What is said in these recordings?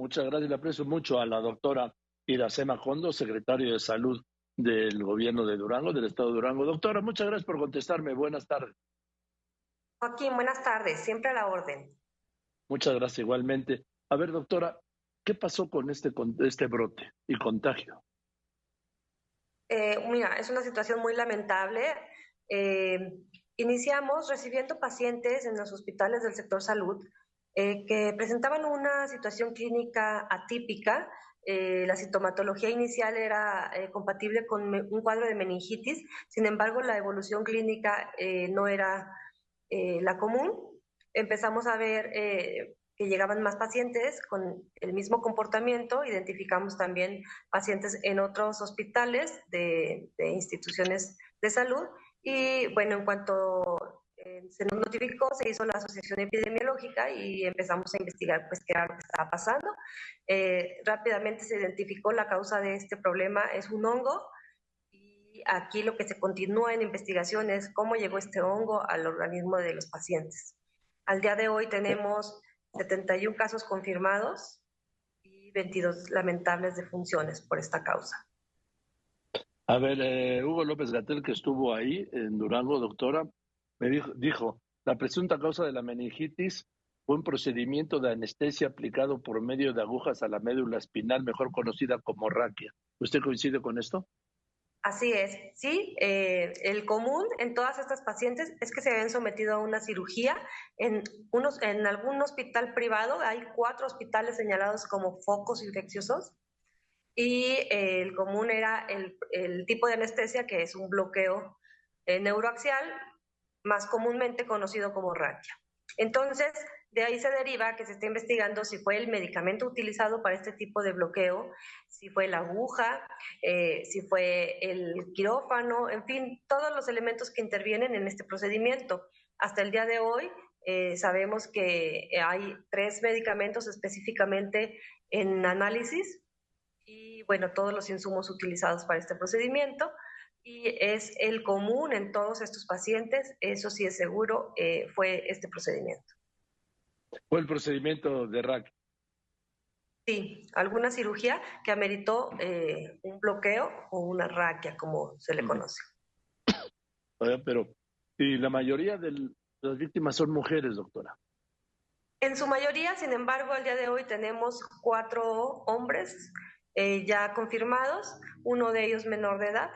Muchas gracias. Le aprecio mucho a la doctora Irasema Kondo, secretaria de Salud del Gobierno de Durango, del Estado de Durango. Doctora, muchas gracias por contestarme. Buenas tardes. Joaquín, buenas tardes. Siempre a la orden. Muchas gracias igualmente. A ver, doctora, ¿qué pasó con este brote y contagio? Mira, es una situación muy lamentable. Iniciamos recibiendo pacientes en los hospitales del sector salud que presentaban una situación clínica atípica. La sintomatología inicial era compatible con un cuadro de meningitis, sin embargo la evolución clínica no era la común. Empezamos a ver que llegaban más pacientes con el mismo comportamiento, identificamos también pacientes en otros hospitales de instituciones de salud y bueno, en cuanto se nos notificó, se hizo la asociación epidemiológica y empezamos a investigar pues qué era lo que estaba pasando. Rápidamente se identificó la causa de este problema, es un hongo, y aquí lo que se continúa en investigación es cómo llegó este hongo al organismo de los pacientes. Al día de hoy tenemos 71 casos confirmados y 22 lamentables defunciones por esta causa. A ver, Hugo López-Gatell, que estuvo ahí en Durango, doctora, me dijo, la presunta causa de la meningitis fue un procedimiento de anestesia aplicado por medio de agujas a la médula espinal, mejor conocida como raquia. ¿Usted coincide con esto? Así es, sí. El común en todas estas pacientes es que se habían sometido a una cirugía en algún hospital privado. Hay 4 hospitales señalados como focos infecciosos. Y el común era el tipo de anestesia, que es un bloqueo neuroaxial, más comúnmente conocido como raquia. Entonces, de ahí se deriva que se está investigando si fue el medicamento utilizado para este tipo de bloqueo, si fue la aguja, si fue el quirófano, en fin, todos los elementos que intervienen en este procedimiento. Hasta el día de hoy sabemos que hay 3 medicamentos específicamente en análisis y, bueno, todos los insumos utilizados para este procedimiento. Y es el común en todos estos pacientes, eso sí es seguro, fue este procedimiento. ¿Fue el procedimiento de raquia? Sí, alguna cirugía que ameritó un bloqueo o una raquia, como se le conoce. Oiga, pero ¿y la mayoría de las víctimas son mujeres, doctora? En su mayoría, sin embargo, al día de hoy tenemos 4 hombres ya confirmados, uno de ellos menor de edad.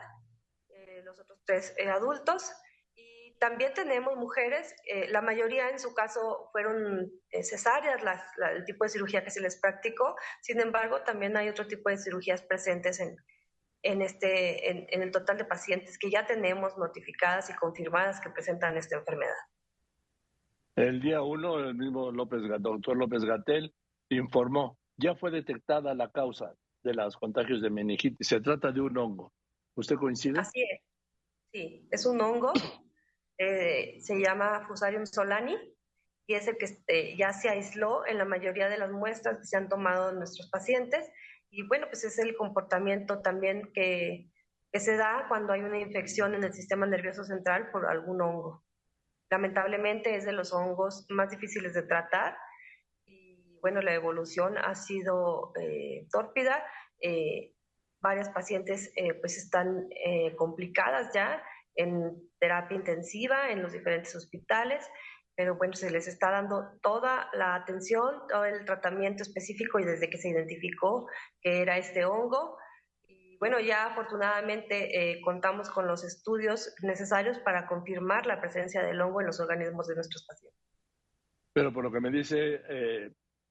Los otros 3 adultos, y también tenemos mujeres, la mayoría en su caso fueron cesáreas, el tipo de cirugía que se les practicó, sin embargo también hay otro tipo de cirugías presentes en el total de pacientes que ya tenemos notificadas y confirmadas que presentan esta enfermedad. El día 1 el mismo doctor López-Gatell informó, ya fue detectada la causa de los contagios de meningitis, se trata de un hongo. ¿Usted coincide? Así es. Sí, es un hongo, se llama Fusarium solani y es el que ya se aisló en la mayoría de las muestras que se han tomado de nuestros pacientes y bueno, pues es el comportamiento también que se da cuando hay una infección en el sistema nervioso central por algún hongo. Lamentablemente es de los hongos más difíciles de tratar y bueno, la evolución ha sido tórpida. Varias pacientes pues están complicadas ya en terapia intensiva en los diferentes hospitales, pero bueno, se les está dando toda la atención, todo el tratamiento específico y desde que se identificó que era este hongo. Y bueno, ya afortunadamente contamos con los estudios necesarios para confirmar la presencia del hongo en los organismos de nuestros pacientes. Pero por lo que me dice,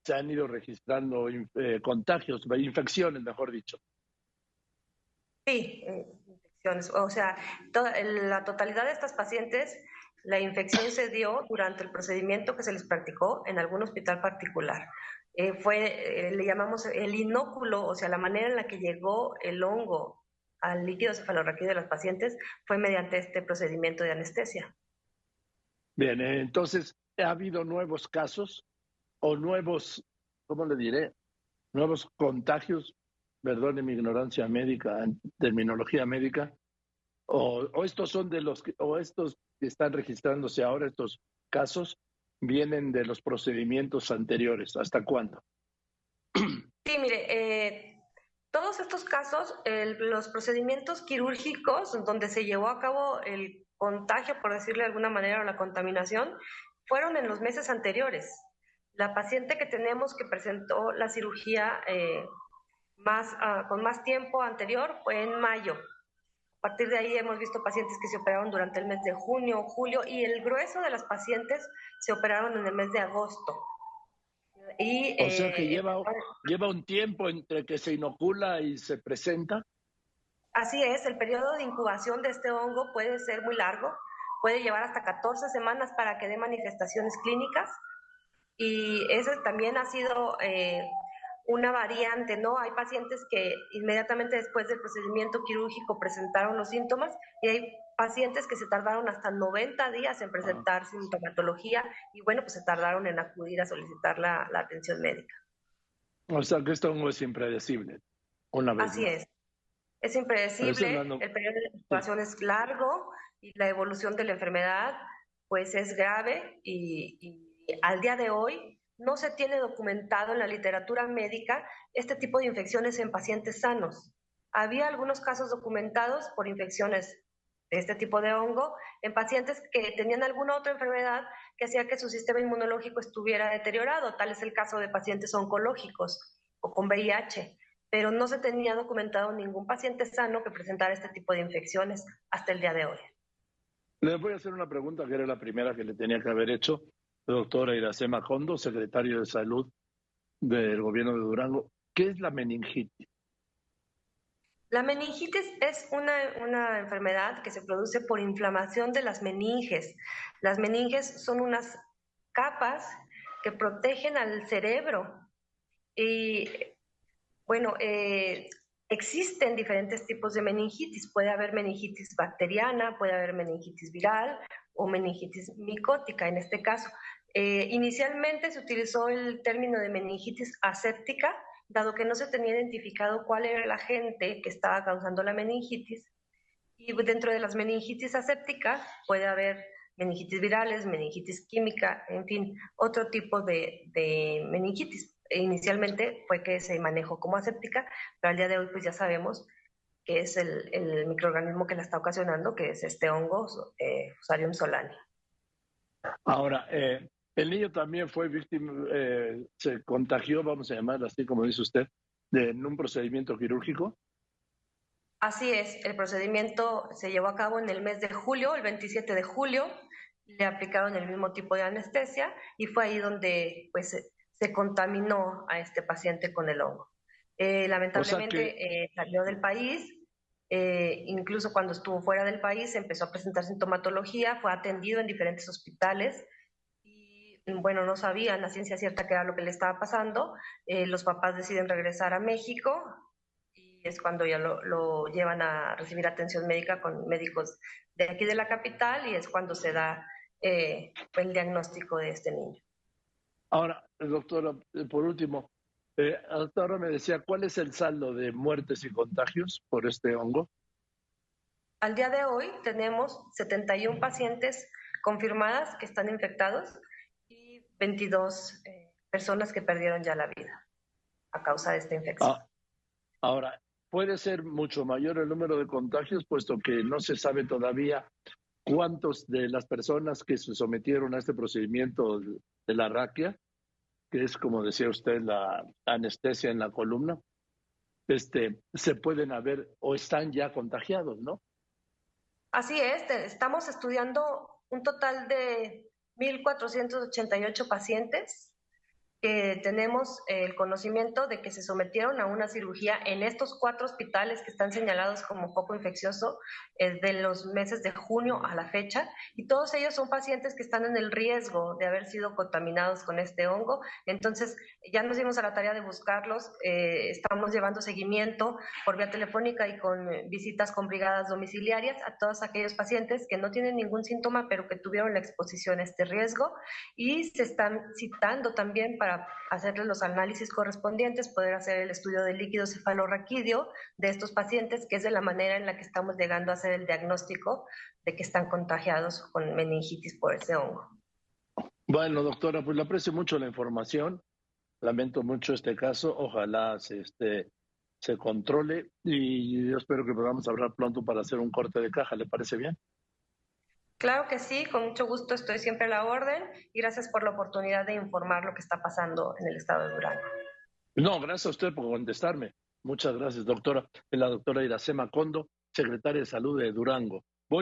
se han ido registrando contagios, infecciones, mejor dicho. Sí, infecciones. O sea, la totalidad de estas pacientes, la infección se dio durante el procedimiento que se les practicó en algún hospital particular. Le llamamos el inóculo, o sea, la manera en la que llegó el hongo al líquido cefalorraquídeo de las pacientes fue mediante este procedimiento de anestesia. Bien, entonces, ¿ha habido nuevos casos o nuevos, cómo le diré, nuevos contagios? Perdone mi ignorancia médica, terminología médica, o estos son de los que, o estos que están registrándose ahora, estos casos, vienen de los procedimientos anteriores. ¿Hasta cuándo? Sí, mire, todos estos casos, los procedimientos quirúrgicos donde se llevó a cabo el contagio, por decirlo de alguna manera, o la contaminación, fueron en los meses anteriores. La paciente que tenemos que presentó la cirugía con más tiempo anterior fue en mayo. A partir de ahí hemos visto pacientes que se operaron durante el mes de junio, julio, y el grueso de las pacientes se operaron en el mes de agosto. Y, o sea que lleva un tiempo entre que se inocula y se presenta. Así es, el periodo de incubación de este hongo puede ser muy largo, puede llevar hasta 14 semanas para que dé manifestaciones clínicas, y eso también ha sido... una variante, ¿no? Hay pacientes que inmediatamente después del procedimiento quirúrgico presentaron los síntomas, y hay pacientes que se tardaron hasta 90 días en presentar sintomatología, y bueno, pues se tardaron en acudir a solicitar la atención médica. O sea que esto no es impredecible, una vez. Así es. Es impredecible, el periodo de incubación es largo, y la evolución de la enfermedad pues es grave, y al día de hoy no se tiene documentado en la literatura médica este tipo de infecciones en pacientes sanos. Había algunos casos documentados por infecciones de este tipo de hongo en pacientes que tenían alguna otra enfermedad que hacía que su sistema inmunológico estuviera deteriorado. Tal es el caso de pacientes oncológicos o con VIH, pero no se tenía documentado ningún paciente sano que presentara este tipo de infecciones hasta el día de hoy. Les voy a hacer una pregunta que era la primera que le tenía que haber hecho. Doctora Irasema Kondo, secretario de Salud del Gobierno de Durango, ¿qué es la meningitis? La meningitis es una enfermedad que se produce por inflamación de las meninges. Las meninges son unas capas que protegen al cerebro. Y bueno, existen diferentes tipos de meningitis. Puede haber meningitis bacteriana, puede haber meningitis viral o meningitis micótica en este caso. Inicialmente se utilizó el término de meningitis aséptica, dado que no se tenía identificado cuál era el agente que estaba causando la meningitis. Y dentro de las meningitis asépticas puede haber meningitis virales, meningitis química, en fin, otro tipo de meningitis. Inicialmente fue que se manejó como aséptica, pero al día de hoy pues ya sabemos que es el microorganismo que la está ocasionando, que es este hongo, Fusarium solani. Ahora, el niño también fue víctima, se contagió, vamos a llamarlo así como dice usted, en un procedimiento quirúrgico. Así es, el procedimiento se llevó a cabo en el mes de julio, el 27 de julio, le aplicaron el mismo tipo de anestesia, y fue ahí donde pues, se contaminó a este paciente con el hongo. Lamentablemente, o sea que... salió del país, incluso cuando estuvo fuera del país empezó a presentar sintomatología, fue atendido en diferentes hospitales y bueno, no sabían a ciencia cierta qué era lo que le estaba pasando. Los papás deciden regresar a México y es cuando ya lo llevan a recibir atención médica con médicos de aquí de la capital, y es cuando se da el diagnóstico de este niño. Ahora, doctora, por último, hasta ahora me decía, ¿cuál es el saldo de muertes y contagios por este hongo? Al día de hoy tenemos 71 pacientes confirmadas que están infectados y 22 personas que perdieron ya la vida a causa de esta infección. Ahora, puede ser mucho mayor el número de contagios, puesto que no se sabe todavía cuántos de las personas que se sometieron a este procedimiento de la raquia, que es, como decía usted, la anestesia en la columna, se pueden haber o están ya contagiados, ¿no? Así es, estamos estudiando un total de 1,488 pacientes que tenemos el conocimiento de que se sometieron a una cirugía en estos 4 hospitales que están señalados como foco infeccioso de los meses de junio a la fecha, y todos ellos son pacientes que están en el riesgo de haber sido contaminados con este hongo. Entonces ya nos dimos a la tarea de buscarlos, estamos llevando seguimiento por vía telefónica y con visitas con brigadas domiciliarias a todos aquellos pacientes que no tienen ningún síntoma pero que tuvieron la exposición a este riesgo, y se están citando también para hacerles los análisis correspondientes, poder hacer el estudio de líquido cefalorraquídeo de estos pacientes, que es de la manera en la que estamos llegando a hacer el diagnóstico de que están contagiados con meningitis por ese hongo. Bueno, doctora, pues le aprecio mucho la información. Lamento mucho este caso, ojalá se controle y yo espero que podamos hablar pronto para hacer un corte de caja, ¿le parece bien? Claro que sí, con mucho gusto, estoy siempre a la orden y gracias por la oportunidad de informar lo que está pasando en el estado de Durango. No, gracias a usted por contestarme. Muchas gracias, doctora. Es la doctora Irasema Kondo, secretaria de Salud de Durango.